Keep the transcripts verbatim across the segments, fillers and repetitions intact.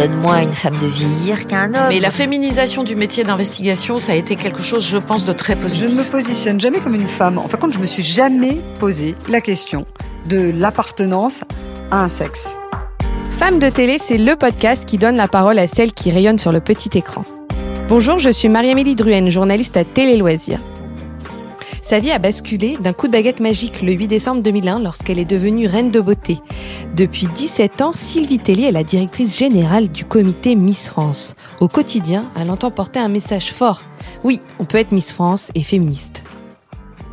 Donne-moi une femme de Vire qu'un homme. Mais la féminisation du métier d'investigation, ça a été quelque chose, je pense, de très positif. Je ne me positionne jamais comme une femme. En fin de compte, je ne me suis jamais posé la question de l'appartenance à un sexe. Femmes de télé, c'est le podcast qui donne la parole à celles qui rayonnent sur le petit écran. Bonjour, je suis Marie-Amélie Druenne, journaliste à Télé Loisirs. Sa vie a basculé d'un coup de baguette magique le huit décembre deux mille un lorsqu'elle est devenue reine de beauté. Depuis dix-sept ans, Sylvie Tellier est la directrice générale du comité Miss France. Au quotidien, elle entend porter un message fort. Oui, on peut être Miss France et féministe.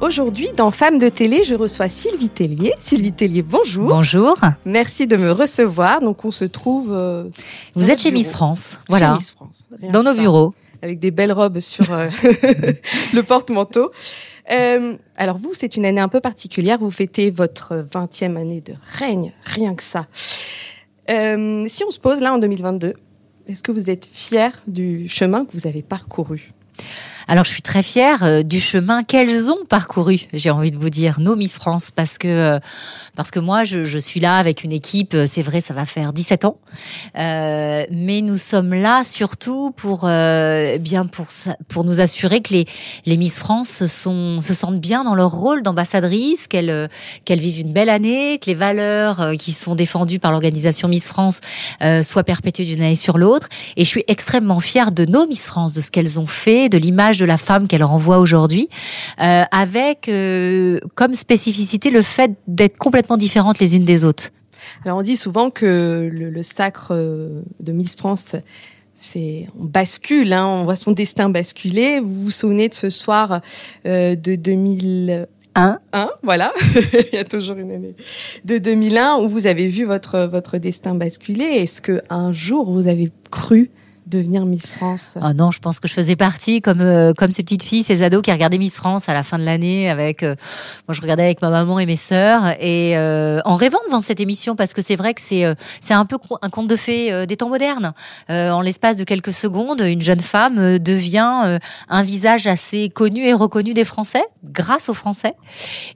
Aujourd'hui, dans Femmes de télé, je reçois Sylvie Tellier. Sylvie Tellier, bonjour. Bonjour. Merci de me recevoir. Donc, on se trouve... Euh, Vous êtes chez Miss France. Voilà. Chez Miss France. Rien dans nos ça. Bureaux. Avec des belles robes sur euh, le porte-manteau. Euh, alors vous, c'est une année un peu particulière. Vous fêtez votre vingtième année de règne, rien que ça. Euh, si on se pose là en deux mille vingt-deux, est-ce que vous êtes fière du chemin que vous avez parcouru ? Alors je suis très fière du chemin qu'elles ont parcouru, j'ai envie de vous dire, nos Miss France, parce que parce que moi je, je suis là avec une équipe, c'est vrai ça va faire dix-sept ans, euh, mais nous sommes là surtout pour euh, bien pour pour nous assurer que les les Miss France se sont se sentent bien dans leur rôle d'ambassadrice, qu'elles qu'elles vivent une belle année, que les valeurs qui sont défendues par l'organisation Miss France euh, soient perpétuées d'une année sur l'autre, et je suis extrêmement fière de nos Miss France, de ce qu'elles ont fait, de l'image de la femme qu'elle renvoie aujourd'hui, euh, avec euh, comme spécificité le fait d'être complètement différentes les unes des autres. Alors on dit souvent que le, le sacre de Miss France, c'est on bascule, hein, on voit son destin basculer. Vous vous souvenez de ce soir euh, de deux mille un, un, voilà, il y a toujours une année, de deux mille un où vous avez vu votre votre destin basculer. Est-ce que un jour vous avez cru devenir Miss France? Ah non, je pense que je faisais partie comme euh, comme ces petites filles, ces ados qui regardaient Miss France à la fin de l'année avec euh, moi je regardais avec ma maman et mes sœurs et euh, en rêvant devant cette émission, parce que c'est vrai que c'est euh, c'est un peu un conte de fées euh, des temps modernes. Euh, en l'espace de quelques secondes, une jeune femme euh, devient euh, un visage assez connu et reconnu des Français grâce aux Français,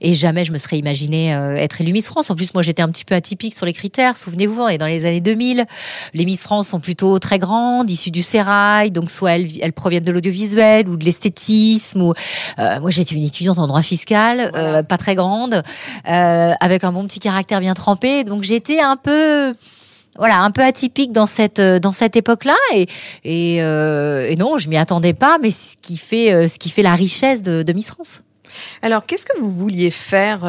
et jamais je me serais imaginé euh, être élue Miss France. En plus moi j'étais un petit peu atypique sur les critères, souvenez-vous, et dans les années deux mille, les Miss France sont plutôt très grandes, du sérail, donc soit elles, elles proviennent de l'audiovisuel ou de l'esthétisme. Ou euh, moi, j'étais une étudiante en droit fiscal, voilà. euh, pas très grande, euh, avec un bon petit caractère bien trempé. Donc j'étais un peu, voilà, un peu atypique dans cette dans cette époque-là. Et et, euh, et non, je m'y attendais pas, mais ce qui fait ce qui fait la richesse de, de Miss France. Alors, qu'est-ce que vous vouliez faire?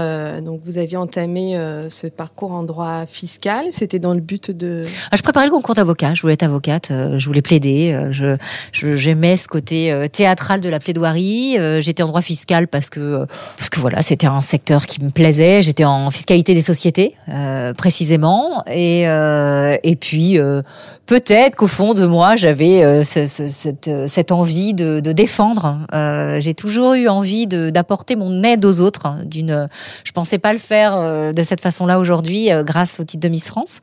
Donc, vous aviez entamé euh, ce parcours en droit fiscal. C'était dans le but de... Ah, je préparais le concours d'avocat. Je voulais être avocate. Euh, je voulais plaider. Euh, je, je, j'aimais ce côté euh, théâtral de la plaidoirie. Euh, j'étais en droit fiscal parce que, euh, parce que voilà, c'était un secteur qui me plaisait. J'étais en fiscalité des sociétés, euh, précisément. Et, euh, et puis, euh, peut-être qu'au fond de moi, j'avais euh, ce, ce, cette, cette envie de, de défendre. Euh, j'ai toujours eu envie de, d'apporter porter mon aide aux autres, d'une, je pensais pas le faire de cette façon-là aujourd'hui grâce au titre de Miss France,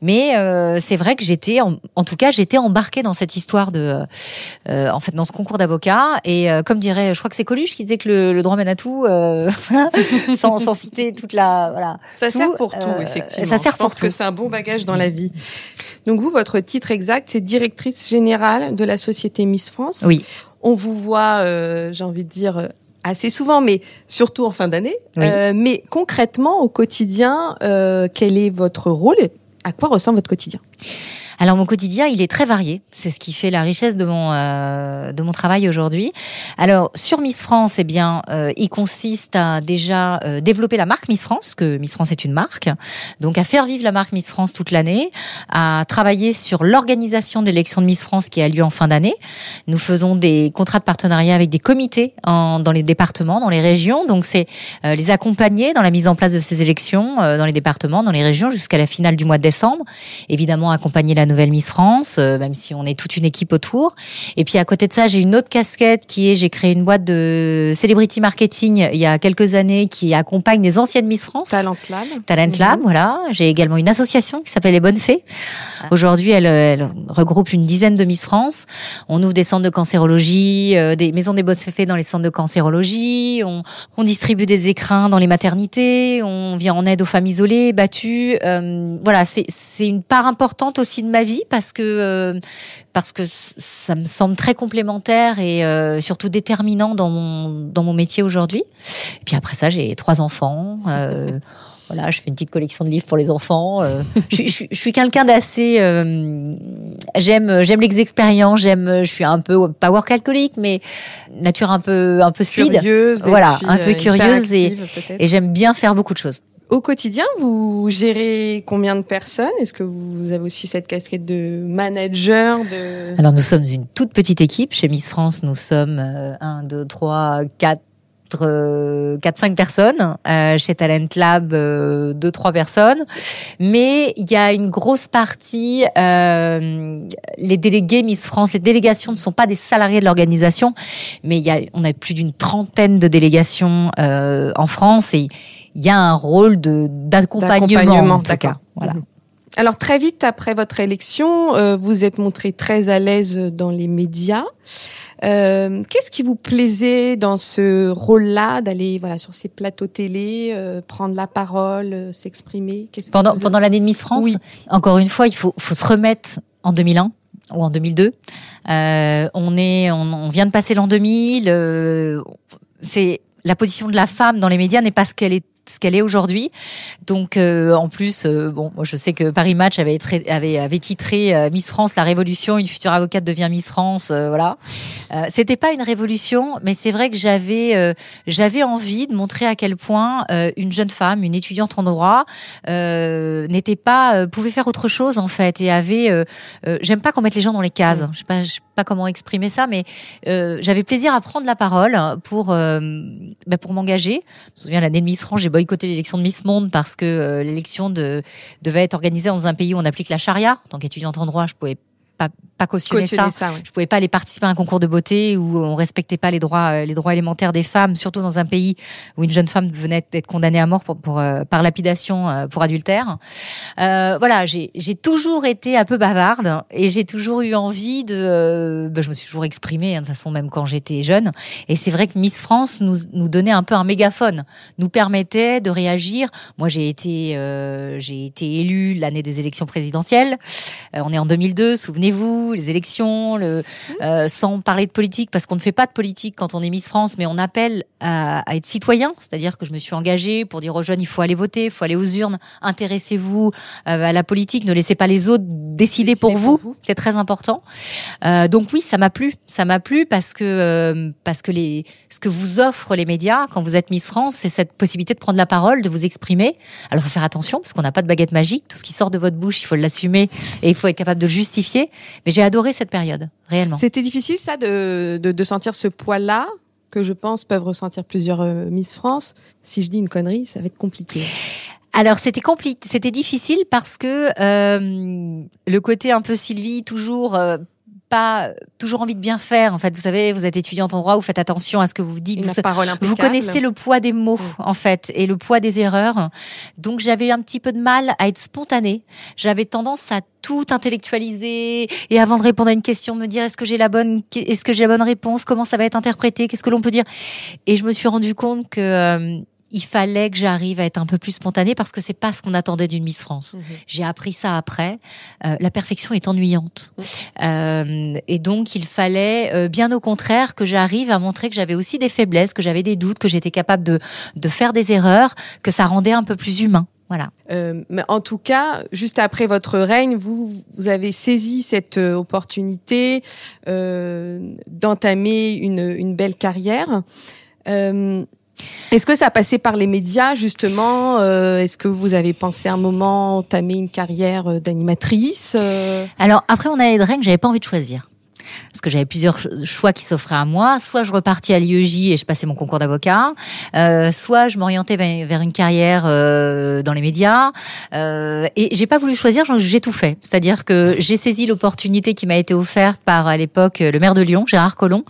mais euh, c'est vrai que j'étais, en, en tout cas, j'étais embarquée dans cette histoire de, euh, en fait, dans ce concours d'avocat, et euh, comme dirait, je crois que c'est Coluche qui disait que le, le droit mène à tout, euh, sans, sans citer toute la, voilà. Ça tout, sert pour tout, euh, effectivement. Ça sert je pour pense tout. Que c'est un bon bagage dans la vie. Donc vous, votre titre exact, c'est directrice générale de la société Miss France. Oui. On vous voit, euh, j'ai envie de dire. Assez souvent, mais surtout en fin d'année. Oui. Euh, mais concrètement, au quotidien, euh, quel est votre rôle et à quoi ressemble votre quotidien ? Alors mon quotidien, il est très varié. C'est ce qui fait la richesse de mon euh, de mon travail aujourd'hui. Alors sur Miss France, eh bien, euh, il consiste à déjà euh, développer la marque Miss France, que Miss France est une marque, donc à faire vivre la marque Miss France toute l'année, à travailler sur l'organisation de l'élection de Miss France qui a lieu en fin d'année. Nous faisons des contrats de partenariat avec des comités en, dans les départements, dans les régions. Donc c'est euh, les accompagner dans la mise en place de ces élections euh, dans les départements, dans les régions, jusqu'à la finale du mois de décembre. Évidemment accompagner la La nouvelle Miss France, euh, même si on est toute une équipe autour. Et puis à côté de ça, j'ai une autre casquette qui est, j'ai créé une boîte de celebrity marketing il y a quelques années qui accompagne les anciennes Miss France. Talent Lab. Talent Lab, mmh. Voilà. J'ai également une association qui s'appelle Les Bonnes Fées, Aujourd'hui, elle, elle regroupe une dizaine de Miss France. On ouvre des centres de cancérologie, euh, des maisons des bonnes fées dans les centres de cancérologie. On, on distribue des écrins dans les maternités. On vient en aide aux femmes isolées, battues. Euh, voilà, c'est, c'est une part importante aussi de ma vie parce que euh, parce que ça me semble très complémentaire et euh, surtout déterminant dans mon dans mon métier aujourd'hui. Et puis après ça, j'ai trois enfants. Euh, Voilà, je fais une petite collection de livres pour les enfants. Euh, je, je, je suis quelqu'un d'assez. Euh, j'aime, j'aime les expériences. J'aime. Je suis un peu pas work alcoolique, mais nature un peu, un peu speed. Curieuse. Voilà, un peu curieuse et, et j'aime bien faire beaucoup de choses. Au quotidien, vous gérez combien de personnes ? Est-ce que vous avez aussi cette casquette de manager de... Alors, nous sommes une toute petite équipe chez Miss France. Nous sommes un, deux, trois, quatre. quatre cinq personnes, euh, chez Talent Lab euh, deux trois personnes, mais il y a une grosse partie, euh, les délégués Miss France, les délégations ne sont pas des salariés de l'organisation, mais il y a, on a plus d'une trentaine de délégations euh, en France et il y a un rôle de, d'accompagnement, d'accompagnement en tout d'accord. cas. Voilà. Mmh. Alors très vite après votre élection, euh, vous êtes montrée très à l'aise dans les médias. Euh, qu'est-ce qui vous plaisait dans ce rôle-là, d'aller voilà sur ces plateaux télé, euh, prendre la parole, euh, s'exprimer ? Qu'est-ce pendant, que vous... pendant l'année de Miss France, oui. Encore une fois, il faut, faut se remettre en deux mille un ou en deux mille deux. Euh, on est, on, on vient de passer l'an deux mille. Euh, c'est la position de la femme dans les médias n'est pas ce qu'elle est. ce qu'elle est aujourd'hui. Donc euh, en plus euh, bon moi je sais que Paris Match avait tra- avait avait titré euh, Miss France la révolution, une future avocate devient Miss France, euh, voilà. Euh, c'était pas une révolution, mais c'est vrai que j'avais euh, j'avais envie de montrer à quel point euh, une jeune femme, une étudiante en droit euh, n'était pas euh, pouvait faire autre chose en fait et avait euh, euh, j'aime pas qu'on mette les gens dans les cases. Je sais pas je sais pas comment exprimer ça mais euh, j'avais plaisir à prendre la parole pour euh, bah, pour m'engager. Je me souviens l'année de Miss France, j'ai boycotter l'élection de Miss Monde parce que euh, l'élection de, devait être organisée dans un pays où on applique la charia. En tant qu'étudiante en droit, je pouvais pas, pas cautionner, cautionner ça. ça ouais. Je pouvais pas aller participer à un concours de beauté où on respectait pas les droits, les droits élémentaires des femmes, surtout dans un pays où une jeune femme venait d'être condamnée à mort pour, pour, euh, par lapidation euh, pour adultère. Euh, voilà, j'ai, j'ai toujours été un peu bavarde et j'ai toujours eu envie de... Euh, ben je me suis toujours exprimée, hein, de toute façon, même quand j'étais jeune. Et c'est vrai que Miss France nous, nous donnait un peu un mégaphone, nous permettait de réagir. Moi, j'ai été, euh, j'ai été élue l'année des élections présidentielles. Euh, on est en deux mille deux, souvenez-vous, les élections, le, euh, sans parler de politique, parce qu'on ne fait pas de politique quand on est Miss France, mais on appelle à, à être citoyen, c'est-à-dire que je me suis engagée pour dire aux jeunes, il faut aller voter, il faut aller aux urnes, intéressez-vous euh, à la politique, ne laissez pas les autres décider pour vous. pour vous, c'est très important. Euh, donc oui, ça m'a plu, ça m'a plu parce que euh, parce que les ce que vous offrent les médias quand vous êtes Miss France, c'est cette possibilité de prendre la parole, de vous exprimer. Alors faut faire attention parce qu'on n'a pas de baguette magique, tout ce qui sort de votre bouche, il faut l'assumer et il faut être capable de le justifier. Mais j'ai adoré cette période, réellement. C'était difficile, ça, de, de, de sentir ce poids-là, que je pense peuvent ressentir plusieurs euh, Miss France. Si je dis une connerie, ça va être compliqué. Alors, c'était compliqué, c'était difficile parce que euh, le côté un peu Sylvie, toujours... Euh, pas toujours envie de bien faire en fait, vous savez, vous êtes étudiante en droit, vous faites attention à ce que vous dites, vous, vous connaissez le poids des mots en fait et le poids des erreurs, donc j'avais un petit peu de mal à être spontanée, j'avais tendance à tout intellectualiser et avant de répondre à une question me dire est-ce que j'ai la bonne est-ce que j'ai la bonne réponse, comment ça va être interprété, qu'est-ce que l'on peut dire, et je me suis rendu compte que euh, il fallait que j'arrive à être un peu plus spontanée parce que c'est pas ce qu'on attendait d'une Miss France. Mmh. J'ai appris ça après. Euh, la perfection est ennuyante. Mmh. Euh, et donc, il fallait, euh, bien au contraire, que j'arrive à montrer que j'avais aussi des faiblesses, que j'avais des doutes, que j'étais capable de, de faire des erreurs, que ça rendait un peu plus humain. Voilà. Euh, mais en tout cas, juste après votre règne, vous, vous avez saisi cette opportunité euh, d'entamer une, une belle carrière. Euh, Est-ce que ça passait par les médias, justement ? euh, Est-ce que vous avez pensé un moment entamer une carrière d'animatrice ? euh... Alors, après mon année de règne, j'avais pas envie de choisir. parce que j'avais plusieurs choix qui s'offraient à moi. Soit je repartis à l'I E J et je passais mon concours d'avocat, euh, soit je m'orientais vers une carrière euh, dans les médias. Euh, et j'ai pas voulu choisir, j'ai tout fait. C'est-à-dire que j'ai saisi l'opportunité qui m'a été offerte par, à l'époque, le maire de Lyon, Gérard Collomb,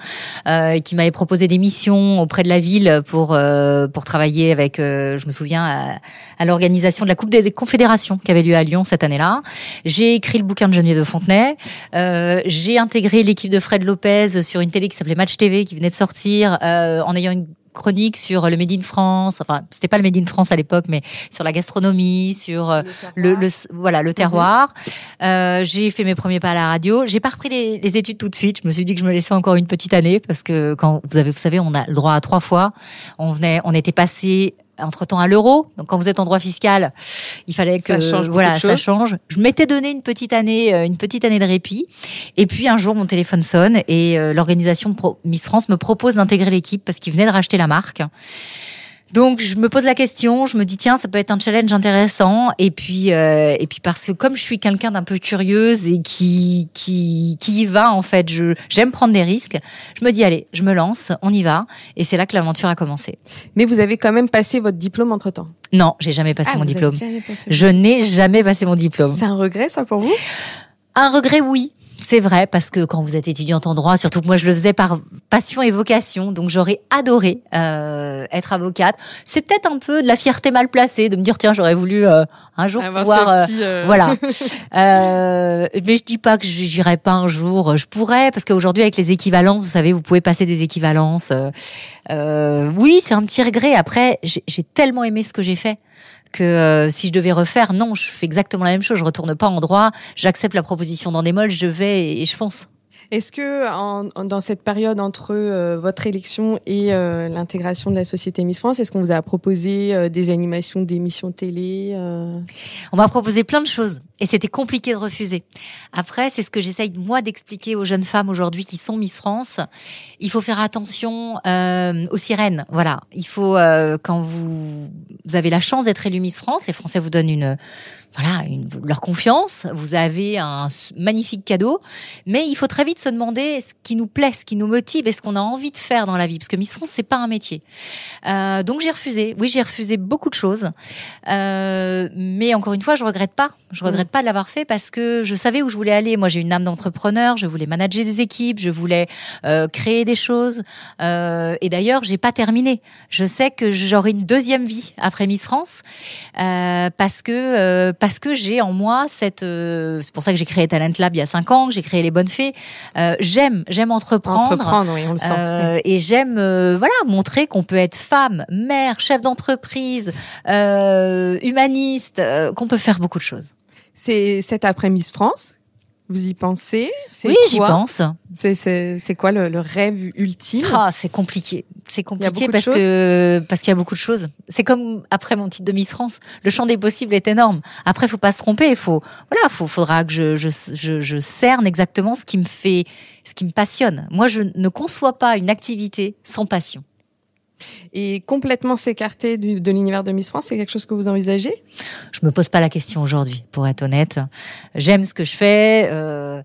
euh, qui m'avait proposé des missions auprès de la ville pour euh, pour travailler avec, euh, je me souviens, à, à l'organisation de la Coupe des Confédérations qui avait lieu à Lyon cette année-là. J'ai écrit le bouquin de Geneviève de Fontenay. Euh, j'ai intégré l'équipe de Fred Lopez sur une télé qui s'appelait Match T V, qui venait de sortir, euh, en ayant une chronique sur le Made in France, enfin c'était pas le Made in France à l'époque, mais sur la gastronomie, sur le, le, le voilà le terroir. Mmh. Euh, j'ai fait mes premiers pas à la radio. J'ai pas repris les, les études tout de suite. Je me suis dit que je me laissais encore une petite année parce que quand vous avez vous savez on a le droit à trois fois. On venait, on était passé entre-temps à l'euro. Donc quand vous êtes en droit fiscal, il fallait que ça change voilà, ça change. Je m'étais donné une petite année une petite année de répit et puis un jour mon téléphone sonne et euh, l'organisation Pro- Miss France me propose d'intégrer l'équipe parce qu'ils venaient de racheter la marque. Donc je me pose la question, je me dis tiens, ça peut être un challenge intéressant et puis euh, et puis parce que comme je suis quelqu'un d'un peu curieuse et qui qui qui y va en fait, je j'aime prendre des risques, je me dis allez, je me lance, on y va et c'est là que l'aventure a commencé. Mais vous avez quand même passé votre diplôme entre-temps ? Non, j'ai jamais passé ah, mon diplôme. Jamais passé je n'ai jamais passé mon diplôme. C'est un regret ça pour vous ? Un regret oui. C'est vrai, parce que quand vous êtes étudiante en droit, surtout que moi je le faisais par passion et vocation, donc j'aurais adoré euh, être avocate. C'est peut-être un peu de la fierté mal placée de me dire tiens j'aurais voulu euh, un jour avoir pouvoir euh, petit, euh... voilà. euh, mais je dis pas que j'irai pas un jour, je pourrais parce qu'aujourd'hui avec les équivalences, vous savez, vous pouvez passer des équivalences. Euh, euh, oui, c'est un petit regret. Après, j'ai, j'ai tellement aimé ce que j'ai fait. Que euh, si je devais refaire, non, je fais exactement la même chose. Je retourne pas en droit. J'accepte la proposition d'Endemol, je vais et, et je fonce. Est-ce que en, en, dans cette période entre euh, votre élection et euh, l'intégration de la société Miss France, est-ce qu'on vous a proposé euh, des animations, des émissions télé euh... On m'a proposé plein de choses et c'était compliqué de refuser. Après, c'est ce que j'essaye moi d'expliquer aux jeunes femmes aujourd'hui qui sont Miss France. Il faut faire attention euh, aux sirènes. Voilà, il faut euh, quand vous, vous avez la chance d'être élue Miss France, les Français vous donnent une Voilà, une, leur confiance, vous avez un magnifique cadeau, mais il faut très vite se demander ce qui nous plaît, ce qui nous motive et ce qu'on a envie de faire dans la vie, parce que Miss France, c'est pas un métier. Euh, donc j'ai refusé, oui j'ai refusé beaucoup de choses, euh, mais encore une fois, je regrette pas, je regrette pas de l'avoir fait parce que je savais où je voulais aller. Moi j'ai une âme d'entrepreneur, je voulais manager des équipes, je voulais euh, créer des choses, euh, et d'ailleurs j'ai pas terminé. Je sais que j'aurai une deuxième vie après Miss France, euh, parce que euh, parce que j'ai en moi cette... Euh, c'est pour ça que j'ai créé Talent Lab il y a cinq ans, que j'ai créé Les Bonnes Fées. Euh, j'aime, j'aime entreprendre. Entreprendre, oui, on le sent. Euh, et j'aime euh, voilà, montrer qu'on peut être femme, mère, chef d'entreprise, euh, humaniste, euh, qu'on peut faire beaucoup de choses. C'est cet après Miss France, vous y pensez? C'est oui, j'y pense. C'est, c'est, c'est quoi le, le rêve ultime? Ah, c'est compliqué. C'est compliqué parce que, parce qu'il y a beaucoup de choses. C'est comme, après mon titre de Miss France, le champ des possibles est énorme. Après, faut pas se tromper. Il faut, voilà, faut, faudra que je, je, je, je cerne exactement ce qui me fait, ce qui me passionne. Moi, je ne conçois pas une activité sans passion. Et complètement s'écarter du, de l'univers de Miss France, c'est quelque chose que vous envisagez ? Je me pose pas la question aujourd'hui, pour être honnête. J'aime ce que je fais. Euh,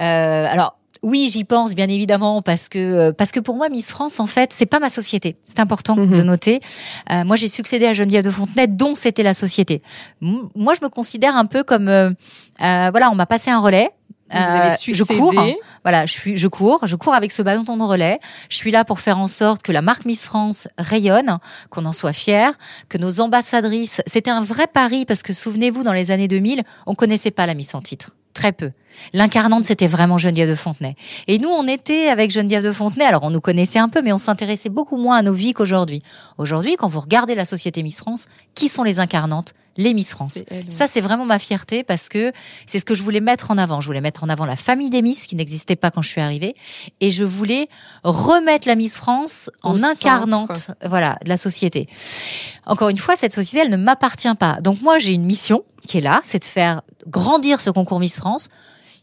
euh, alors. Oui, j'y pense bien évidemment parce que parce que pour moi Miss France en fait c'est pas ma société. C'est important mm-hmm. de noter. Euh, moi j'ai succédé à Geneviève de Fontenay dont c'était la société. M- moi je me considère un peu comme euh, euh, voilà on m'a passé un relais. Euh, Vous avez succédé. Je cours. Hein, voilà je suis je cours je cours avec ce ballon de relais. Je suis là pour faire en sorte que la marque Miss France rayonne, qu'on en soit fier, que nos ambassadrices. C'était un vrai pari parce que souvenez-vous dans les années deux mille on connaissait pas la Miss en titre. Très peu. L'incarnante, c'était vraiment Geneviève de Fontenay. Et nous, on était avec Geneviève de Fontenay. Alors, on nous connaissait un peu, mais on s'intéressait beaucoup moins à nos vies qu'aujourd'hui. Aujourd'hui, quand vous regardez la société Miss France, qui sont les incarnantes ? Les Miss France. C'est elle, oui. Ça, c'est vraiment ma fierté parce que c'est ce que je voulais mettre en avant. Je voulais mettre en avant la famille des Miss, qui n'existait pas quand je suis arrivée. Et je voulais remettre la Miss France en Au incarnante, centre. Voilà, de la société. Encore une fois, cette société, elle ne m'appartient pas. Donc, moi, j'ai une mission qui est là, c'est de faire grandir ce concours Miss France.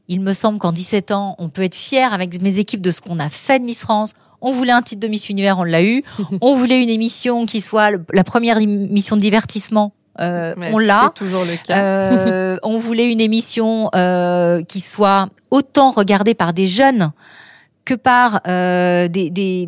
Il me semble qu'en dix-sept ans, on peut être fier avec mes équipes de ce qu'on a fait de Miss France. On voulait un titre de Miss Univers, on l'a eu. On voulait une émission qui soit la première émission de divertissement, Euh, ouais, on l'a. C'est toujours le cas. Euh, on voulait une émission euh, qui soit autant regardée par des jeunes que par euh, des, des,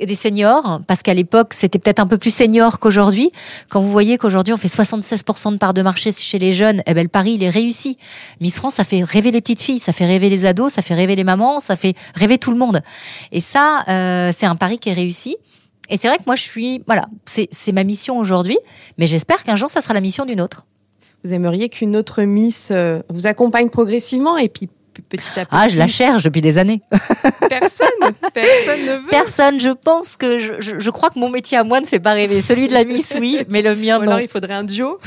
des seniors, parce qu'à l'époque, c'était peut-être un peu plus senior qu'aujourd'hui. Quand vous voyez qu'aujourd'hui, on fait soixante-seize pour cent de part de marché chez les jeunes, eh ben, le pari, il est réussi. Miss France, ça fait rêver les petites filles, ça fait rêver les ados, ça fait rêver les mamans, ça fait rêver tout le monde. Et ça, euh, c'est un pari qui est réussi. Et c'est vrai que moi, je suis... Voilà, c'est, c'est ma mission aujourd'hui, mais j'espère qu'un jour, ça sera la mission d'une autre. Vous aimeriez qu'une autre Miss euh, vous accompagne progressivement et puis petit à petit... Ah, je la cherche depuis des années. Personne, personne ne veut. Personne, je pense que... Je, je, je crois que mon métier à moi ne fait pas rêver. Celui de la Miss, oui, mais le mien, non. Ou alors, non. Il faudrait un duo.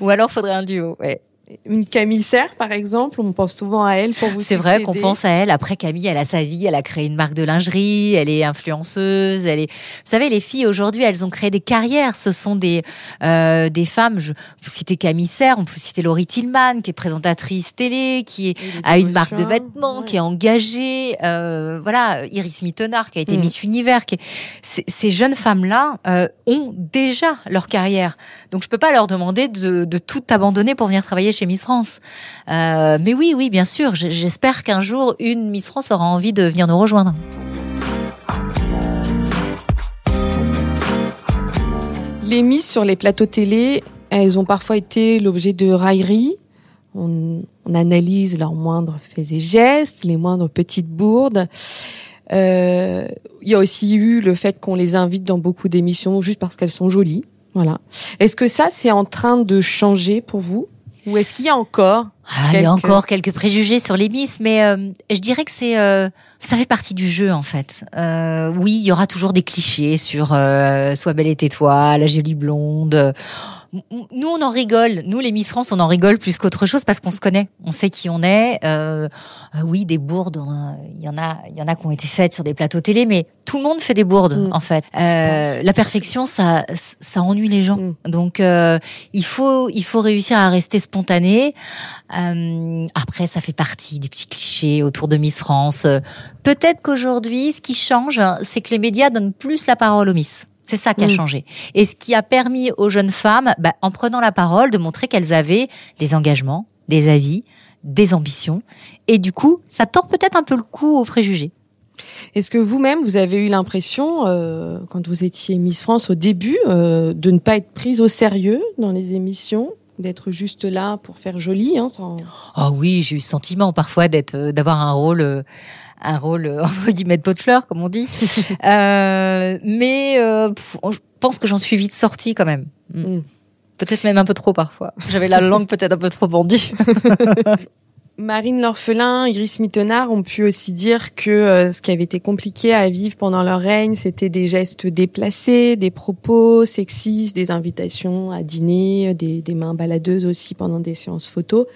Ou alors, il faudrait un duo, ouais. Une Camille Cerf, par exemple, on pense souvent à elle pour vous succéder. C'est vrai qu'on pense à elle. Après, Camille, elle a sa vie, elle a créé une marque de lingerie, elle est influenceuse, elle est... Vous savez, les filles, aujourd'hui, elles ont créé des carrières. Ce sont des euh, des femmes... Je... Vous citez Camille Cerf, on peut citer Laurie Tillman, qui est présentatrice télé, qui est, a une marque de vêtements, ouais. Qui est engagée. Euh, voilà, Iris Mittenaere, qui a été mmh. Miss Univers. Qui est... C- ces jeunes femmes-là euh, ont déjà leur carrière. Donc, je peux pas leur demander de, de tout abandonner pour venir travailler chez Miss France. Euh, mais oui, oui, bien sûr, j'espère qu'un jour, une Miss France aura envie de venir nous rejoindre. Les Miss sur les plateaux télé, elles ont parfois été l'objet de railleries. On, on analyse leurs moindres faits et gestes, les moindres petites bourdes. Euh, il y a aussi eu le fait qu'on les invite dans beaucoup d'émissions juste parce qu'elles sont jolies. Voilà. Est-ce que ça, c'est en train de changer pour vous ? Ou est-ce qu'il y a encore ah, quelques... Il y a encore quelques préjugés sur les Miss, mais euh, je dirais que c'est euh, ça fait partie du jeu en fait. Euh, oui, il y aura toujours des clichés sur euh, sois belle et tais-toi, la jolie blonde. Nous, on en rigole. Nous, les Miss France, on en rigole plus qu'autre chose parce qu'on se connaît. On sait qui on est. Euh, oui, des bourdes. Il y en a, il y en a qui ont été faites sur des plateaux télé, mais tout le monde fait des bourdes, mmh. en fait. Euh, la perfection, ça, ça ennuie les gens. Mmh. Donc, euh, il faut, il faut réussir à rester spontané. Euh, après, ça fait partie des petits clichés autour de Miss France. Peut-être qu'aujourd'hui, ce qui change, c'est que les médias donnent plus la parole aux Miss. C'est ça qui a mmh. changé. Et ce qui a permis aux jeunes femmes, bah, en prenant la parole, de montrer qu'elles avaient des engagements, des avis, des ambitions. Et du coup, ça tord peut-être un peu le cou aux préjugés. Est-ce que vous-même, vous avez eu l'impression, euh, quand vous étiez Miss France au début, euh, de ne pas être prise au sérieux dans les émissions ? D'être juste là pour faire joli, hein, sans... Oh oui, j'ai eu ce sentiment parfois d'être, euh, d'avoir un rôle, euh, un rôle euh, entre guillemets de pot de fleurs, comme on dit. euh, mais euh, pff, je pense que j'en suis vite sortie quand même. Mm. Peut-être même un peu trop parfois. J'avais la langue peut-être un peu trop pendue. Marine Lorphelin, Iris Mittenaere ont pu aussi dire que euh, ce qui avait été compliqué à vivre pendant leur règne, c'était des gestes déplacés, des propos sexistes, des invitations à dîner, des, des mains baladeuses aussi pendant des séances photos.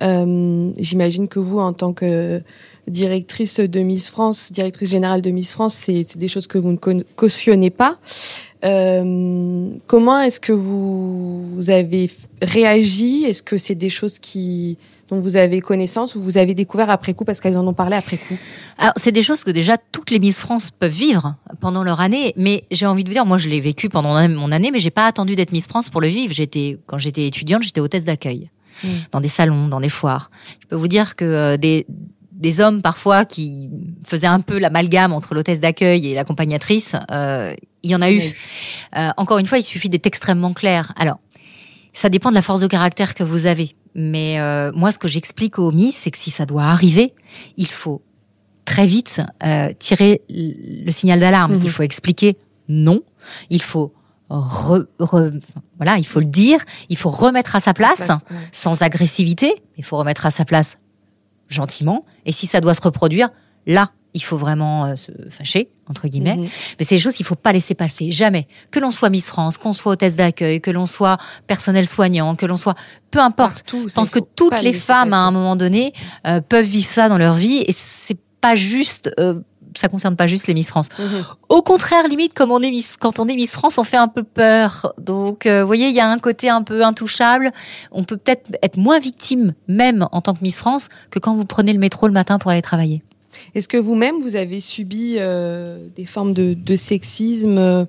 Euh, j'imagine que vous, en tant que directrice de Miss France, directrice générale de Miss France, c'est, c'est des choses que vous ne cautionnez pas. Euh, comment est-ce que vous, vous avez réagi ? Est-ce que c'est des choses qui... dont vous avez connaissance ou vous avez découvert après coup parce qu'elles en ont parlé après coup? Alors, c'est des choses que déjà toutes les Miss France peuvent vivre pendant leur année, mais j'ai envie de vous dire, moi je l'ai vécu pendant mon année, mais j'ai pas attendu d'être Miss France pour le vivre. J'étais, quand j'étais étudiante, j'étais hôtesse d'accueil, mmh. dans des salons, dans des foires. Je peux vous dire que euh, des... des hommes parfois qui faisaient un peu l'amalgame entre l'hôtesse d'accueil et l'accompagnatrice, euh, il y en a oui. eu. Euh, encore une fois, il suffit d'être extrêmement clair. Alors, ça dépend de la force de caractère que vous avez. Mais euh, moi, ce que j'explique aux Miss, c'est que si ça doit arriver, il faut très vite euh, tirer le signal d'alarme. Mmh. Il faut expliquer non, il faut... Re, re, voilà, il faut le dire, il faut remettre à sa place, à sa place ouais. sans agressivité, il faut remettre à sa place gentiment, et si ça doit se reproduire, là, il faut vraiment euh, se fâcher, entre guillemets. Mmh. Mais c'est des choses qu'il ne faut pas laisser passer, jamais. Que l'on soit Miss France, qu'on soit hôtesse d'accueil, que l'on soit personnel soignant, que l'on soit... Peu importe. Partout, je pense que toutes les femmes, passer. à un moment donné, euh, peuvent vivre ça dans leur vie, et c'est pas juste... Euh, ça concerne pas juste les Miss France. Mmh. Au contraire, limite, comme on est Miss, quand on est Miss France, on fait un peu peur. Donc, euh, vous voyez, il y a un côté un peu intouchable. On peut peut-être être moins victime, même en tant que Miss France, que quand vous prenez le métro le matin pour aller travailler. Est-ce que vous-même, vous avez subi euh, des formes de, de sexisme, euh,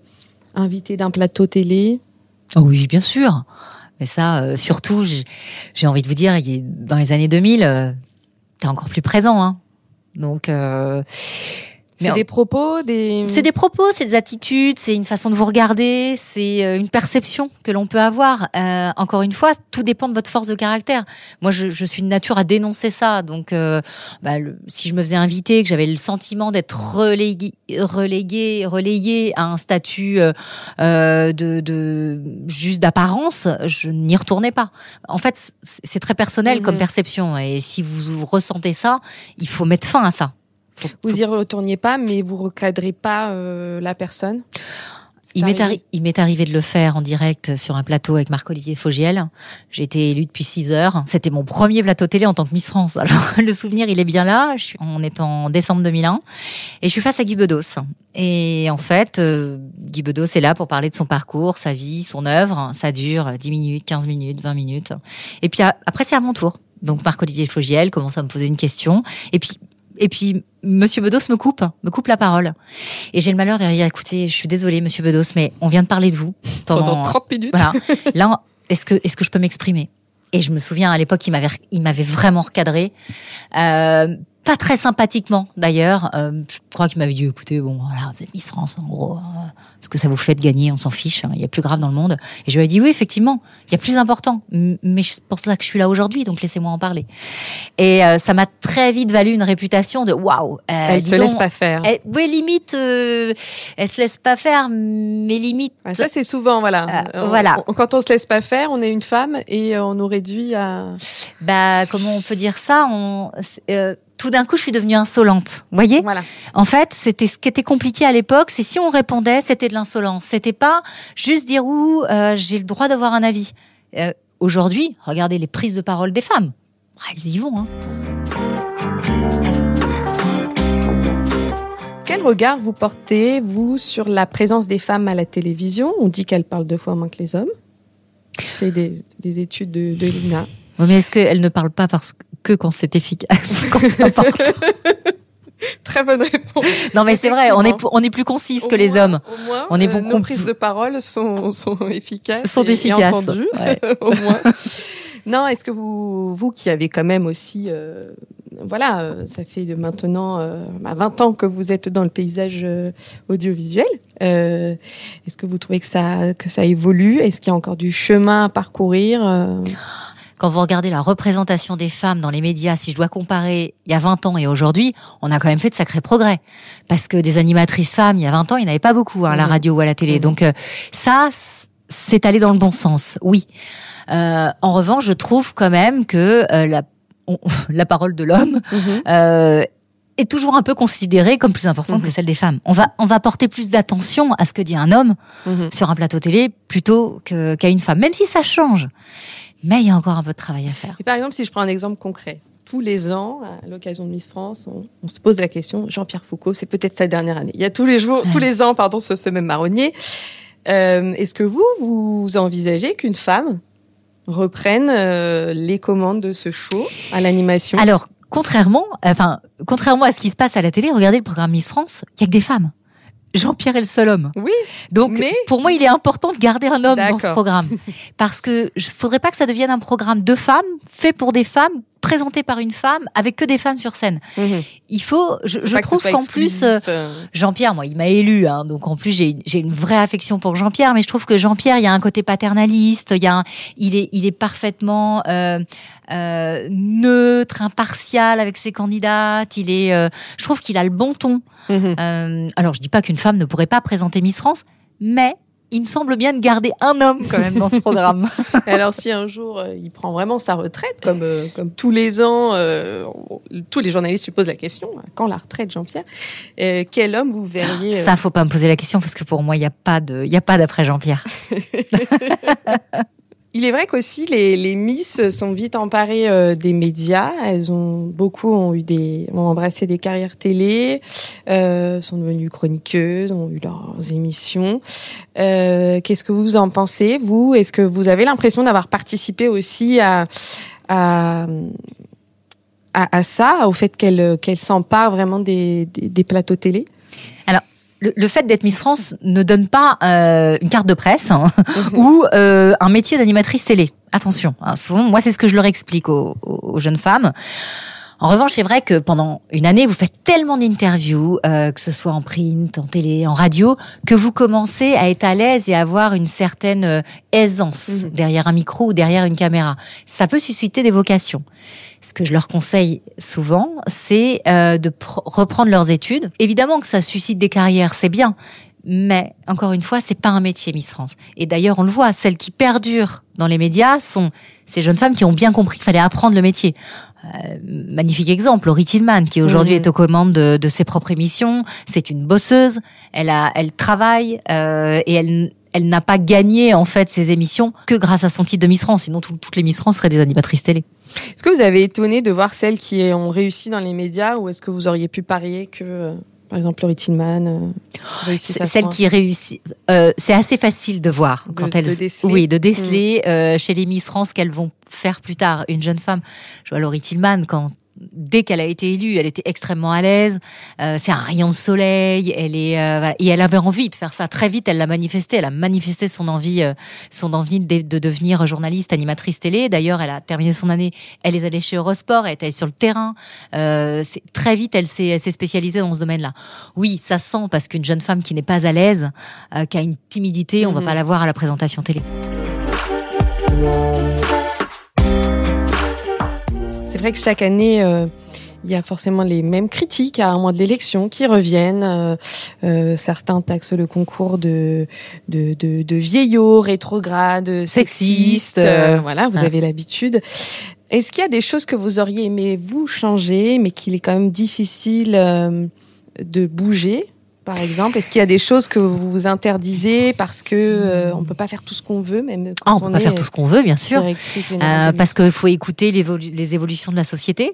invité d'un plateau télé ? Oh oui, bien sûr. Mais ça, euh, surtout, j'ai envie de vous dire, dans les années deux mille, euh, t'es encore plus présent, hein. Donc, euh, c'est des propos, des... C'est des propos, c'est des attitudes, c'est une façon de vous regarder, c'est une perception que l'on peut avoir. Euh, encore une fois, tout dépend de votre force de caractère. Moi, je, je suis de nature à dénoncer ça. Donc, euh, bah, le, si je me faisais inviter, que j'avais le sentiment d'être relégué, relégué, relayé à un statut euh, de, de juste d'apparence, je n'y retournais pas. En fait, c'est très personnel mmh. comme perception. Et si vous ressentez ça, il faut mettre fin à ça. Faut, vous faut... y retourniez pas, mais vous recadrez pas euh, la personne. C'est il m'est arri- il m'est arrivé de le faire en direct sur un plateau avec Marc-Olivier Fogiel. J'ai été élue depuis six heures. C'était mon premier plateau télé en tant que Miss France. Alors le souvenir, il est bien là. Je suis... On est en décembre deux mille un et je suis face à Guy Bedos. Et en fait, euh, Guy Bedos est là pour parler de son parcours, sa vie, son œuvre. Ça dure dix minutes, quinze minutes, vingt minutes. Et puis à... après, c'est à mon tour. Donc Marc-Olivier Fogiel commence à me poser une question. Et puis Et puis, Monsieur Bedos me coupe, me coupe la parole. Et j'ai le malheur de dire, écoutez, je suis désolée, Monsieur Bedos, mais on vient de parler de vous. Pendant, pendant trente minutes. Voilà. Là, est-ce que, est-ce que je peux m'exprimer? Et je me souviens, à l'époque, il m'avait, il m'avait vraiment recadré. Euh, pas très sympathiquement, d'ailleurs. Euh, je crois qu'il m'avait dit, écoutez, bon, voilà, vous êtes Miss France, en gros. Hein, ce que ça vous fait de gagner, on s'en fiche. Hein, il y a plus grave dans le monde. Et je lui ai dit, oui, effectivement, il y a plus important. Mais c'est pour ça que je suis là aujourd'hui, donc laissez-moi en parler. Et euh, ça m'a très vite valu une réputation de waouh. Elle se donc, laisse pas faire. Elle, oui, limite, euh, elle se laisse pas faire, mais limite. Ouais, ça, c'est souvent, voilà. Euh, on, voilà. On, quand on se laisse pas faire, on est une femme et on nous réduit à. Bah, comment on peut dire ça? On. Euh, Tout d'un coup, je suis devenue insolente. Vous voyez ? Voilà. En fait, c'était ce qui était compliqué à l'époque, c'est si on répondait, c'était de l'insolence. C'était pas juste dire ouh, euh, j'ai le droit d'avoir un avis. Euh, aujourd'hui, regardez les prises de parole des femmes. Ah, elles y vont, hein. Quel regard vous portez, vous, sur la présence des femmes à la télévision ? On dit qu'elles parlent deux fois moins que les hommes. C'est des, des études de, de l'I N A. Oui, mais est-ce qu'elles ne parlent pas parce que que quand c'est efficace, quand c'est important. Très bonne réponse. Non mais c'est vrai, on est on est plus concis que moins, les hommes. Au moins, on est beaucoup euh, nos prises de parole sont sont efficaces. Sont et, efficaces. Et entendues, ouais. Au moins. Non, est-ce que vous vous qui avez quand même aussi euh, voilà, euh, ça fait de maintenant euh, vingt ans que vous êtes dans le paysage euh, audiovisuel. Euh, est-ce que vous trouvez que ça que ça évolue? Est-ce qu'il y a encore du chemin à parcourir? euh Quand vous regardez la représentation des femmes dans les médias, si je dois comparer il y a vingt ans et aujourd'hui, on a quand même fait de sacrés progrès. Parce que des animatrices femmes, il y a vingt ans, il n'y en avait pas beaucoup, hein, à la radio ou à la télé. Donc ça, c'est allé dans le bon sens, oui. Euh, en revanche, je trouve quand même que euh, la, on, la parole de l'homme mmh. euh, est toujours un peu considérée comme plus importante mmh. que celle des femmes. On va, on va porter plus d'attention à ce que dit un homme mmh. sur un plateau télé plutôt que, qu'à une femme, même si ça change. Mais il y a encore un peu de travail à faire. Et par exemple, si je prends un exemple concret, tous les ans, à l'occasion de Miss France, on, on se pose la question, Jean-Pierre Foucault, c'est peut-être sa dernière année. Il y a tous les jours, ouais. tous les ans, pardon, ce, ce même marronnier. Euh, est-ce que vous, vous envisagez qu'une femme reprenne euh, les commandes de ce show à l'animation ? Alors, contrairement, enfin, contrairement à ce qui se passe à la télé, regardez le programme Miss France, il n'y a que des femmes. Jean-Pierre est le seul homme. Oui. Donc, mais... pour moi, il est important de garder un homme D'accord. dans ce programme. Parce que je faudrait pas que ça devienne un programme de femmes, fait pour des femmes, présenté par une femme, avec que des femmes sur scène. Mmh. Il faut, je, je trouve qu'en exclusif. plus, euh, Jean-Pierre, moi, il m'a élue, hein, donc en plus, j'ai, j'ai une vraie affection pour Jean-Pierre, mais je trouve que Jean-Pierre, il y a un côté paternaliste, il y a un, il est, il est parfaitement, euh, euh, neutre, impartial avec ses candidates, il est, euh, je trouve qu'il a le bon ton. Mmh. Euh, alors je dis pas qu'une femme ne pourrait pas présenter Miss France, mais il me semble bien de garder un homme quand même dans ce programme. Alors si un jour euh, il prend vraiment sa retraite, comme euh, comme tous les ans, euh, tous les journalistes se posent la question quand la retraite, Jean-Pierre, euh, quel homme vous verriez euh... Ça, faut pas me poser la question parce que pour moi il y a pas de, il y a pas d'après Jean-Pierre. Il est vrai qu'aussi les les Miss sont vite emparées euh, des médias. Elles ont beaucoup ont eu des ont embrassé des carrières télé, euh, sont devenues chroniqueuses, ont eu leurs émissions. Euh, qu'est-ce que vous en pensez, vous ? Est-ce que vous avez l'impression d'avoir participé aussi à à à, à ça, au fait qu'elles qu'elles s'emparent vraiment des des, des plateaux télé ? Alors le, le fait d'être Miss France ne donne pas euh, une carte de presse hein, mmh. ou euh, un métier d'animatrice télé. Attention, hein, souvent, moi c'est ce que je leur explique aux, aux jeunes femmes. En revanche, c'est vrai que pendant une année, vous faites tellement d'interviews, euh, que ce soit en print, en télé, en radio, que vous commencez à être à l'aise et à avoir une certaine euh, aisance mmh. derrière un micro ou derrière une caméra. Ça peut susciter des vocations. Ce que je leur conseille souvent, c'est euh, de pr- reprendre leurs études. Évidemment que ça suscite des carrières, c'est bien. Mais, encore une fois, c'est pas un métier, Miss France. Et d'ailleurs, on le voit, celles qui perdurent dans les médias sont ces jeunes femmes qui ont bien compris qu'il fallait apprendre le métier. Euh, magnifique exemple, Laurie Tillman, qui aujourd'hui mmh. est aux commandes de, de ses propres émissions. C'est une bosseuse, elle, a, elle travaille euh, et elle... Elle n'a pas gagné, en fait, ses émissions que grâce à son titre de Miss France. Sinon, tout, toutes les Miss France seraient des animatrices télé. Est-ce que vous avez étonné de voir celles qui ont réussi dans les médias ou est-ce que vous auriez pu parier que, euh, par exemple, Laurie Tillman euh, réussisse à celle qui réussit, euh, c'est assez facile de voir. De, quand elles, de déceler. Oui, de déceler mmh. euh, chez les Miss France qu'elles vont faire plus tard. Une jeune femme, je vois Laurie Tillman, quand... Dès qu'elle a été élue, elle était extrêmement à l'aise. Euh, c'est un rayon de soleil. Elle est euh, voilà. Et elle avait envie de faire ça très vite. Elle l'a manifesté. Elle a manifesté son envie, euh, son envie de, de devenir journaliste, animatrice télé. D'ailleurs, elle a terminé son année. Elle est allée chez Eurosport. Elle est allée sur le terrain. Euh, c'est, très vite, elle s'est, elle s'est spécialisée dans ce domaine-là. Oui, ça sent parce qu'une jeune femme qui n'est pas à l'aise, euh, qui a une timidité, on mm-hmm. va pas la voir à la présentation télé. C'est vrai que chaque année, euh, il y a forcément les mêmes critiques à un mois de l'élection qui reviennent. Euh, euh, certains taxent le concours de, de, de, de vieillot, rétrograde, sexiste. Euh, voilà, vous ah. avez l'habitude. Est-ce qu'il y a des choses que vous auriez aimé vous changer, mais qu'il est quand même difficile euh, de bouger, par exemple? Est-ce qu'il y a des choses que vous vous interdisez parce que euh, on peut pas faire tout ce qu'on veut, même quand ah, on, on peut pas faire tout ce qu'on veut, bien sûr, euh, parce que faut écouter l'évolu- les évolutions de la société.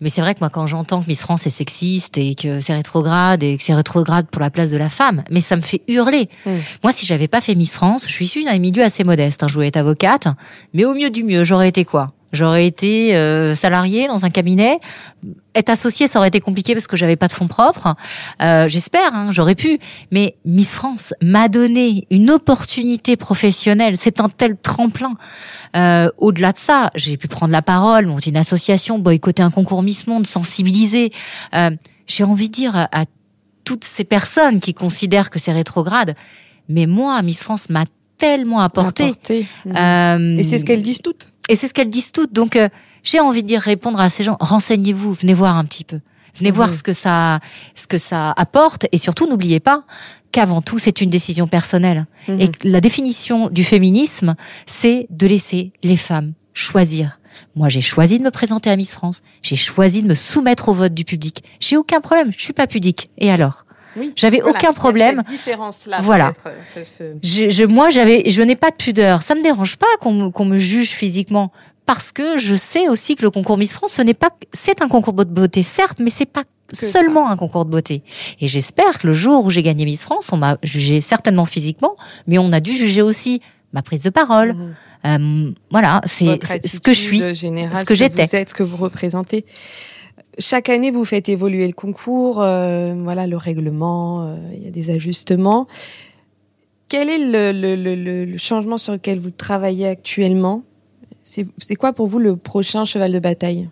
Mais c'est vrai que moi, quand j'entends que Miss France est sexiste et que c'est rétrograde et que c'est rétrograde pour la place de la femme, mais ça me fait hurler. Mmh. Moi, si j'avais pas fait Miss France, je suis issue d'un milieu assez modeste. Hein, je voulais être avocate, mais au mieux du mieux, j'aurais été quoi? J'aurais été euh, salariée dans un cabinet. Être associée, ça aurait été compliqué parce que j'avais pas de fonds propres. Euh, j'espère, hein, j'aurais pu. Mais Miss France m'a donné une opportunité professionnelle. C'est un tel tremplin. Euh, au-delà de ça, j'ai pu prendre la parole, monter une association, boycotter un concours Miss Monde, sensibiliser. Euh, j'ai envie de dire à toutes ces personnes qui considèrent que c'est rétrograde, mais moi, Miss France m'a tellement apporté. apporté. Euh, Et c'est ce qu'elles disent toutes. Et c'est ce qu'elles disent toutes. Donc, euh, j'ai envie de dire, répondre à ces gens, renseignez-vous, venez voir un petit peu. Venez mmh. voir ce que ça, ce que ça apporte. Et surtout, n'oubliez pas qu'avant tout, c'est une décision personnelle. Mmh. Et la définition du féminisme, c'est de laisser les femmes choisir. Moi, j'ai choisi de me présenter à Miss France. J'ai choisi de me soumettre au vote du public. J'ai aucun problème. Je suis pas pudique. Et alors? Oui. J'avais voilà, aucun problème. Cette différence-là, voilà. Ce, ce... Je, je, moi, j'avais, je n'ai pas de pudeur. Ça me dérange pas qu'on, qu'on me juge physiquement, parce que je sais aussi que le concours Miss France, ce n'est pas, c'est un concours de beauté, certes, mais c'est pas que seulement ça. Un concours de beauté. Et j'espère que le jour où j'ai gagné Miss France, on m'a jugé certainement physiquement, mais on a dû juger aussi ma prise de parole. Mmh. Euh, voilà, c'est, c'est ce que je suis, générale, ce que, que j'étais, vous êtes, ce que vous représentez. Chaque année, vous faites évoluer le concours, euh, voilà, le règlement, euh, il y a des ajustements. Quel est le, le, le, le changement sur lequel vous travaillez actuellement ? C'est, c'est quoi pour vous le prochain cheval de bataille ?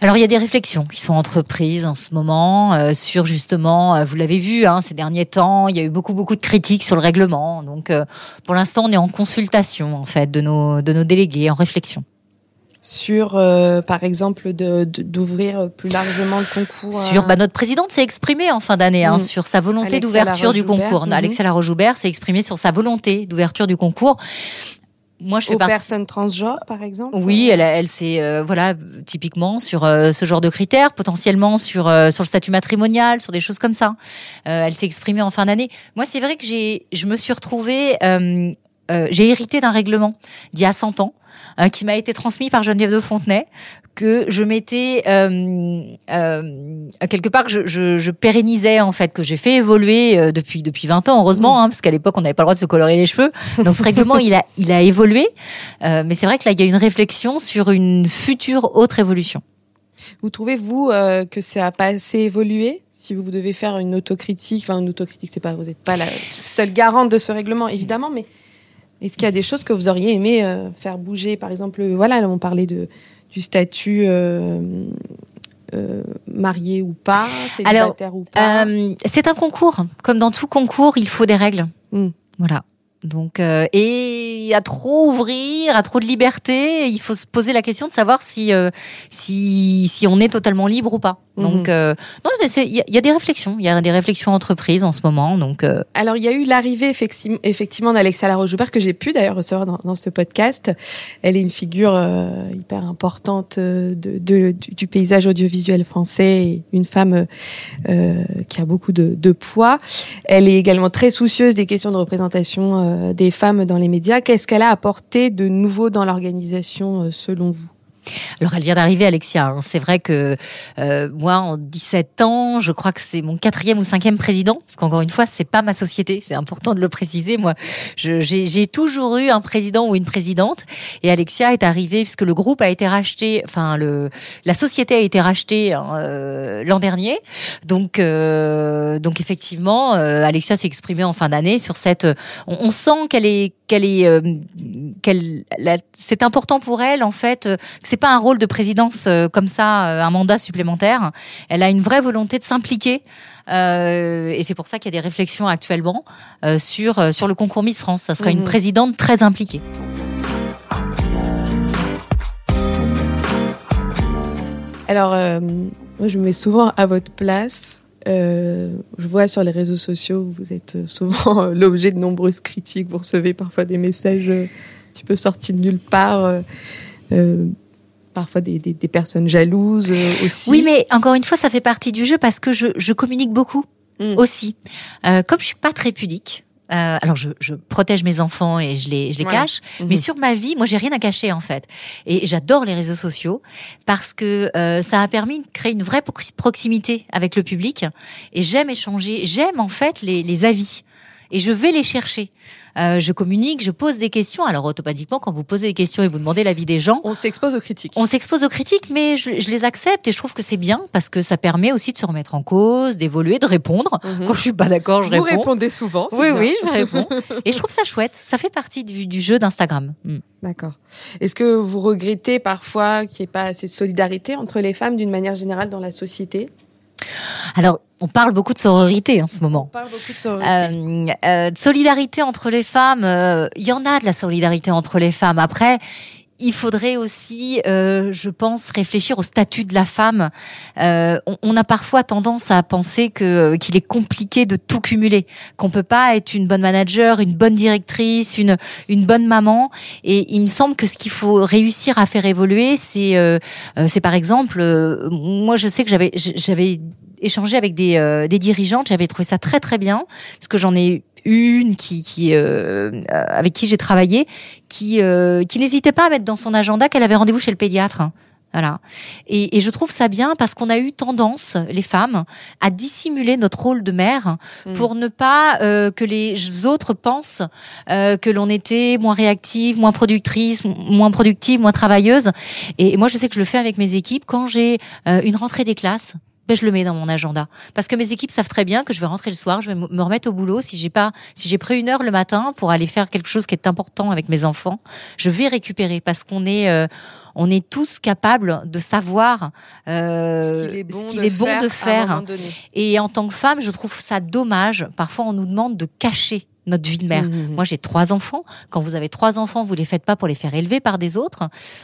Alors, il y a des réflexions qui sont entreprises en ce moment euh, sur, justement, euh, vous l'avez vu, hein, ces derniers temps, il y a eu beaucoup, beaucoup de critiques sur le règlement. Donc, euh, pour l'instant, on est en consultation, en fait, de nos, de nos délégués, en réflexion. Sur, euh, par exemple, de, de, d'ouvrir plus largement le concours à... Sur, bah, notre présidente s'est exprimée en fin d'année, hein, mmh. sur sa volonté Alexa d'ouverture du concours. Mmh. Alexa Laroche-Joubert s'est exprimée sur sa volonté d'ouverture du concours. Moi, je fais aux partie... personnes transgenres, par exemple. Oui, elle, elle s'est, euh, voilà, typiquement sur euh, ce genre de critères, potentiellement sur euh, sur le statut matrimonial, sur des choses comme ça. Euh, elle s'est exprimée en fin d'année. Moi, c'est vrai que j'ai, je me suis retrouvée, euh, euh, j'ai hérité d'un règlement d'il y a cent ans. Hein, qui m'a été transmis par Geneviève de Fontenay, que je m'étais euh, euh, quelque part que je, je, je pérennisais, en fait, que j'ai fait évoluer euh, depuis depuis vingt ans, heureusement, hein, parce qu'à l'époque on n'avait pas le droit de se colorer les cheveux. Donc ce règlement il a il a évolué, euh, mais c'est vrai que là il y a une réflexion sur une future autre évolution. Vous trouvez-vous euh, que ça n'a pas assez évolué? Si vous devez faire une autocritique, enfin une autocritique, c'est pas, vous n'êtes pas la seule garante de ce règlement, évidemment, mais est-ce qu'il y a des choses que vous auriez aimé euh, faire bouger? Par exemple, voilà, là, on parlait de, du statut... Euh, Euh, marié ou pas, célibataire Alors, ou pas. Euh, c'est un concours. Comme dans tout concours, il faut des règles. Mm. Voilà. Donc, euh, et à trop ouvrir, à trop de liberté, il faut se poser la question de savoir si euh, si si on est totalement libre ou pas. Mm-hmm. Donc, euh, non, il y, y a des réflexions, il y a des réflexions entreprises en ce moment. Donc, euh... alors il y a eu l'arrivée effecti- effectivement d'Alexa Laroche-Joubert que j'ai pu d'ailleurs recevoir dans, dans ce podcast. Elle est une figure euh, hyper importante de, de du, du paysage audiovisuel français, et une femme euh, qui a beaucoup de, de poids. Elle est également très soucieuse des questions de représentation. Euh, des femmes dans les médias. Qu'est-ce qu'elle a apporté de nouveau dans l'organisation, selon vous? Alors, elle vient d'arriver, Alexia. C'est vrai que euh, moi, en dix-sept ans, je crois que c'est mon quatrième ou cinquième président, parce qu'encore une fois, c'est pas ma société. C'est important de le préciser. Moi, je, j'ai, j'ai toujours eu un président ou une présidente, et Alexia est arrivée puisque le groupe a été racheté. Enfin, le la société a été rachetée euh, l'an dernier. Donc, euh, donc effectivement, euh, Alexia s'est exprimée en fin d'année sur cette. Euh, on, on sent qu'elle est qu'elle est euh, qu'elle. La, c'est important pour elle, en fait. Euh, que c'est pas un rôle de présidence euh, comme ça, euh, un mandat supplémentaire. Elle a une vraie volonté de s'impliquer. Euh, et c'est pour ça qu'il y a des réflexions actuellement euh, sur, euh, sur le concours Miss France. Ça serait mmh. une présidente très impliquée. Alors, euh, moi, je me mets souvent à votre place. Euh, je vois sur les réseaux sociaux, vous êtes souvent l'objet de nombreuses critiques. Vous recevez parfois des messages euh, un petit peu sortis de nulle part. Euh, euh, Parfois des, des, des personnes jalouses aussi. Oui, mais encore une fois, ça fait partie du jeu parce que je, je communique beaucoup mmh. aussi. Euh, comme je suis pas très pudique, euh, alors je, je protège mes enfants et je les, je les voilà. cache. Mmh. Mais sur ma vie, moi, j'ai rien à cacher en fait. Et j'adore les réseaux sociaux parce que euh, ça a permis de créer une vraie proximité avec le public. Et j'aime échanger, j'aime en fait les, les avis. Et je vais les chercher. Euh, je communique, je pose des questions. Alors automatiquement, quand vous posez des questions et vous demandez l'avis des gens, on s'expose aux critiques. On s'expose aux critiques, mais je, je les accepte et je trouve que c'est bien parce que ça permet aussi de se remettre en cause, d'évoluer, de répondre. Mm-hmm. Quand je suis pas d'accord, je vous réponds. Vous répondez souvent. C'est oui, bien. oui, je réponds. Et je trouve ça chouette. Ça fait partie du, du jeu d'Instagram. Mm. D'accord. Est-ce que vous regrettez parfois qu'il n'y ait pas assez de solidarité entre les femmes d'une manière générale dans la société? Alors, on parle beaucoup de sororité en ce moment. On parle beaucoup de sororité. Euh, euh, de solidarité entre les femmes, il euh, y en a de la solidarité entre les femmes. Après, il faudrait aussi, euh, je pense, réfléchir au statut de la femme. Euh, on, on a parfois tendance à penser que qu'il est compliqué de tout cumuler, qu'on peut pas être une bonne manager, une bonne directrice, une une bonne maman. Et il me semble que ce qu'il faut réussir à faire évoluer, c'est euh, c'est par exemple, euh, moi je sais que j'avais j'avais échangé avec des euh, des dirigeantes, j'avais trouvé ça très très bien parce que j'en ai eu une qui, qui euh, avec qui j'ai travaillé, qui, euh, qui n'hésitait pas à mettre dans son agenda qu'elle avait rendez-vous chez le pédiatre. Voilà. Et, et je trouve ça bien parce qu'on a eu tendance, les femmes, à dissimuler notre rôle de mère mmh. pour ne pas euh, que les autres pensent euh, que l'on était moins réactive, moins productrice, moins productive, moins travailleuse. Et, et moi, je sais que je le fais avec mes équipes quand j'ai euh, une rentrée des classes. Ben, je le mets dans mon agenda. Parce que mes équipes savent très bien que je vais rentrer le soir, je vais me remettre au boulot. Si j'ai pas, si j'ai pris une heure le matin pour aller faire quelque chose qui est important avec mes enfants, je vais récupérer parce qu'on est, euh, on est tous capables de savoir, euh, ce qu'il est bon, qu'il de, est bon faire de faire. À un moment donné. Et en tant que femme, je trouve ça dommage. Parfois, on nous demande de cacher notre vie de mère. Mmh. Moi, j'ai trois enfants. Quand vous avez trois enfants, vous les faites pas pour les faire élever par des autres.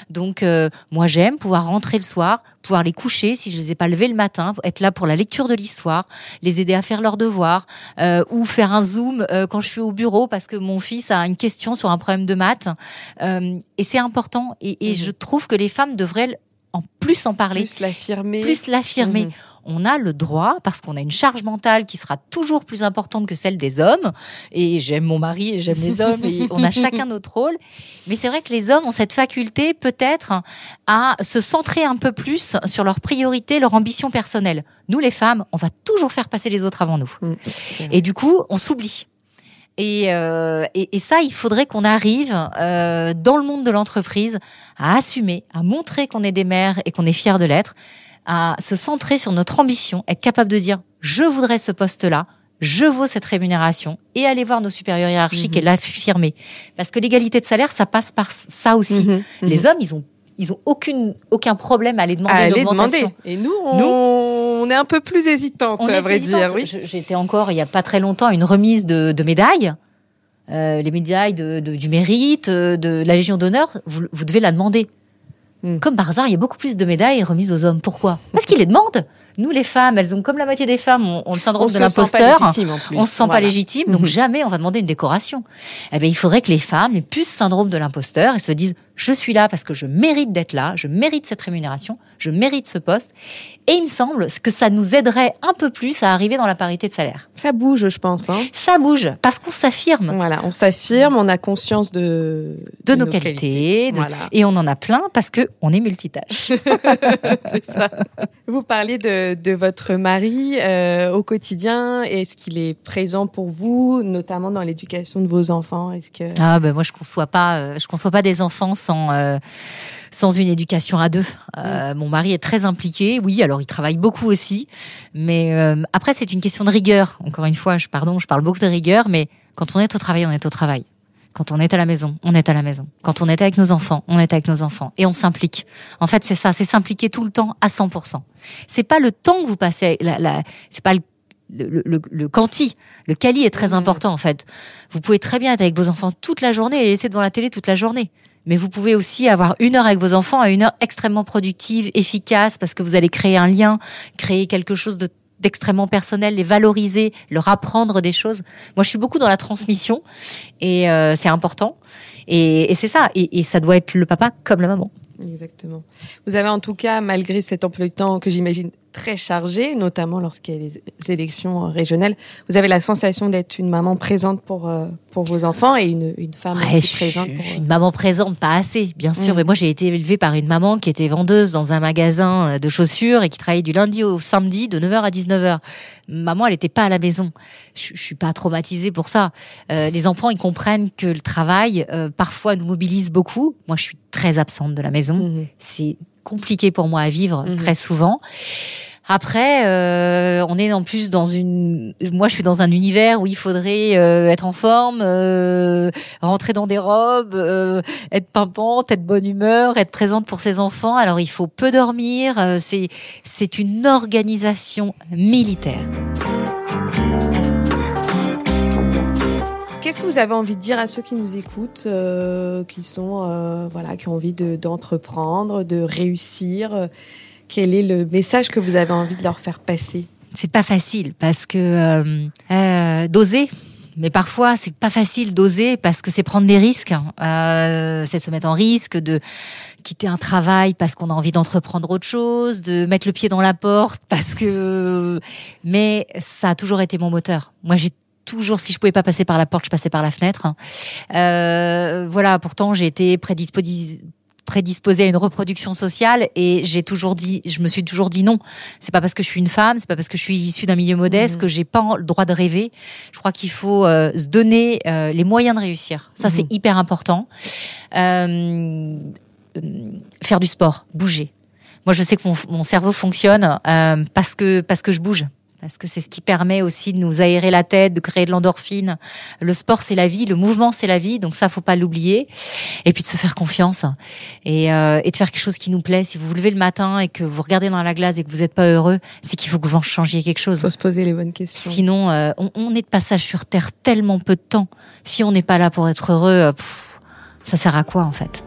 Donc, euh, moi, j'aime pouvoir rentrer le soir, pouvoir les coucher si je les ai pas levés le matin, être là pour la lecture de l'histoire, les aider à faire leurs devoirs, euh, ou faire un zoom euh, quand je suis au bureau parce que mon fils a une question sur un problème de maths. Euh, et c'est important. Et, et mmh. je trouve que les femmes devraient en plus en parler. Plus l'affirmer. Plus l'affirmer. Mmh. On a le droit, parce qu'on a une charge mentale qui sera toujours plus importante que celle des hommes. Et j'aime mon mari et j'aime les hommes et on a chacun notre rôle. Mais c'est vrai que les hommes ont cette faculté, peut-être, à se centrer un peu plus sur leurs priorités, leurs ambitions personnelles. Nous, les femmes, on va toujours faire passer les autres avant nous. Mmh, et du coup, on s'oublie. Et, euh, et, et ça, il faudrait qu'on arrive euh, dans le monde de l'entreprise à assumer, à montrer qu'on est des mères et qu'on est fiers de l'être, à se centrer sur notre ambition, être capable de dire « je voudrais ce poste-là ». Je vaux cette rémunération et aller voir nos supérieurs hiérarchiques mmh. et l'affirmer. Parce que l'égalité de salaire, ça passe par ça aussi. Mmh. Mmh. Les hommes, ils ont, ils ont aucune, aucun problème à aller demander à une augmentation. Demander. Et nous, on, nous, on est un peu plus hésitante, à vrai hésitante. dire. Oui. Je, j'étais encore, il y a pas très longtemps, une remise de, de médailles. Euh, les médailles de, de, du mérite, de, de la Légion d'honneur, vous, vous devez la demander. Mmh. Comme par hasard, il y a beaucoup plus de médailles remises aux hommes. Pourquoi ? Parce qu'ils les demandent. Nous, les femmes, elles ont, comme la moitié des femmes, on, on le syndrome on de l'imposteur. On se sent pas légitime, en plus. On se sent voilà. pas légitime, donc jamais on va demander une décoration. Eh ben, il faudrait que les femmes puissent syndrome de l'imposteur et se disent, je suis là parce que je mérite d'être là, je mérite cette rémunération, je mérite ce poste. Et il me semble que ça nous aiderait un peu plus à arriver dans la parité de salaire. Ça bouge, je pense. Hein. Ça bouge, parce qu'on s'affirme. Voilà, on s'affirme, on a conscience de, de, de nos, nos qualités. qualités de... Voilà. Et on en a plein parce qu'on est multitâche. C'est ça. Vous parlez de, de votre mari euh, au quotidien. Est-ce qu'il est présent pour vous, notamment dans l'éducation de vos enfants ? Est-ce que... Ah ben moi, je ne conçois pas, euh, je conçois pas des enfants sans Sans, euh, sans une éducation à deux. Euh, mmh. Mon mari est très impliqué, oui, alors il travaille beaucoup aussi, mais euh, après c'est une question de rigueur. Encore une fois, je, pardon, je parle beaucoup de rigueur, mais quand on est au travail, on est au travail. Quand on est à la maison, on est à la maison. Quand on est avec nos enfants, on est avec nos enfants. Et on s'implique. En fait, c'est ça, c'est s'impliquer tout le temps à cent pour cent. C'est pas le temps que vous passez, la, la, c'est pas le Le, le, le quanti, le quali est très mmh. important en fait. Vous pouvez très bien être avec vos enfants toute la journée et les laisser devant la télé toute la journée. Mais vous pouvez aussi avoir une heure avec vos enfants à une heure extrêmement productive, efficace, parce que vous allez créer un lien, créer quelque chose de d'extrêmement personnel, les valoriser, leur apprendre des choses. Moi, je suis beaucoup dans la transmission et euh, c'est important. Et, et c'est ça. Et, et ça doit être le papa comme la maman. Exactement. Vous avez en tout cas, malgré cet emploi du temps que j'imagine très chargé, notamment lorsqu'il y a les élections régionales, vous avez la sensation d'être une maman présente pour euh, pour vos enfants et une une femme ouais, aussi je, présente. Je, pour... je suis une maman présente, pas assez, bien sûr. Mmh. Mais moi, j'ai été élevée par une maman qui était vendeuse dans un magasin de chaussures et qui travaillait du lundi au samedi de neuf heures à dix-neuf heures. Maman, elle n'était pas à la maison. Je, je suis pas traumatisée pour ça. Euh, les enfants, ils comprennent que le travail euh, parfois nous mobilise beaucoup. Moi, je suis très absente de la maison. Mmh. C'est compliqué pour moi à vivre mmh. très souvent. Après, euh, on est en plus dans une... Moi, je suis dans un univers où il faudrait euh, être en forme, euh, rentrer dans des robes, euh, être pimpante, être bonne humeur, être présente pour ses enfants. Alors, il faut peu dormir. Euh, c'est, c'est une organisation militaire. Qu'est-ce que vous avez envie de dire à ceux qui nous écoutent, euh, qui sont, euh, voilà, qui ont envie de, d'entreprendre, de réussir ? Quel est le message que vous avez envie de leur faire passer ? C'est pas facile parce que euh, euh, d'oser. Mais parfois, c'est pas facile d'oser parce que c'est prendre des risques. Euh, c'est se mettre en risque de quitter un travail parce qu'on a envie d'entreprendre autre chose, de mettre le pied dans la porte parce que. Mais ça a toujours été mon moteur. Moi, j'ai toujours, si je pouvais pas passer par la porte, je passais par la fenêtre. Euh, voilà. Pourtant, j'ai été prédisposée. prédisposée à une reproduction sociale et j'ai toujours dit, je me suis toujours dit non. C'est pas parce que je suis une femme, c'est pas parce que je suis issue d'un milieu modeste mmh. que j'ai pas le droit de rêver. Je crois qu'il faut euh, se donner euh, les moyens de réussir. Ça, mmh. c'est hyper important. Euh, euh, faire du sport, bouger. Moi, je sais que mon, mon cerveau fonctionne euh, parce que parce que je bouge. Parce que c'est ce qui permet aussi de nous aérer la tête, de créer de l'endorphine. Le sport, c'est la vie. Le mouvement, c'est la vie. Donc ça, faut pas l'oublier. Et puis de se faire confiance. Et, euh, et de faire quelque chose qui nous plaît. Si vous vous levez le matin et que vous regardez dans la glace et que vous n'êtes pas heureux, c'est qu'il faut que vous changiez quelque chose. Faut se poser les bonnes questions. Sinon, euh, on, on est de passage sur Terre tellement peu de temps. Si on n'est pas là pour être heureux, euh, pff, ça sert à quoi, en fait?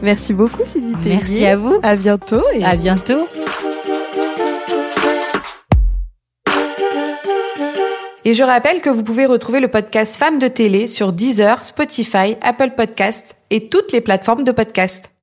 Merci beaucoup, Sylvie Tellier. Merci à vous. À bientôt. Et... À bientôt. Et je rappelle que vous pouvez retrouver le podcast Femmes de télé sur Deezer, Spotify, Apple Podcasts et toutes les plateformes de podcast.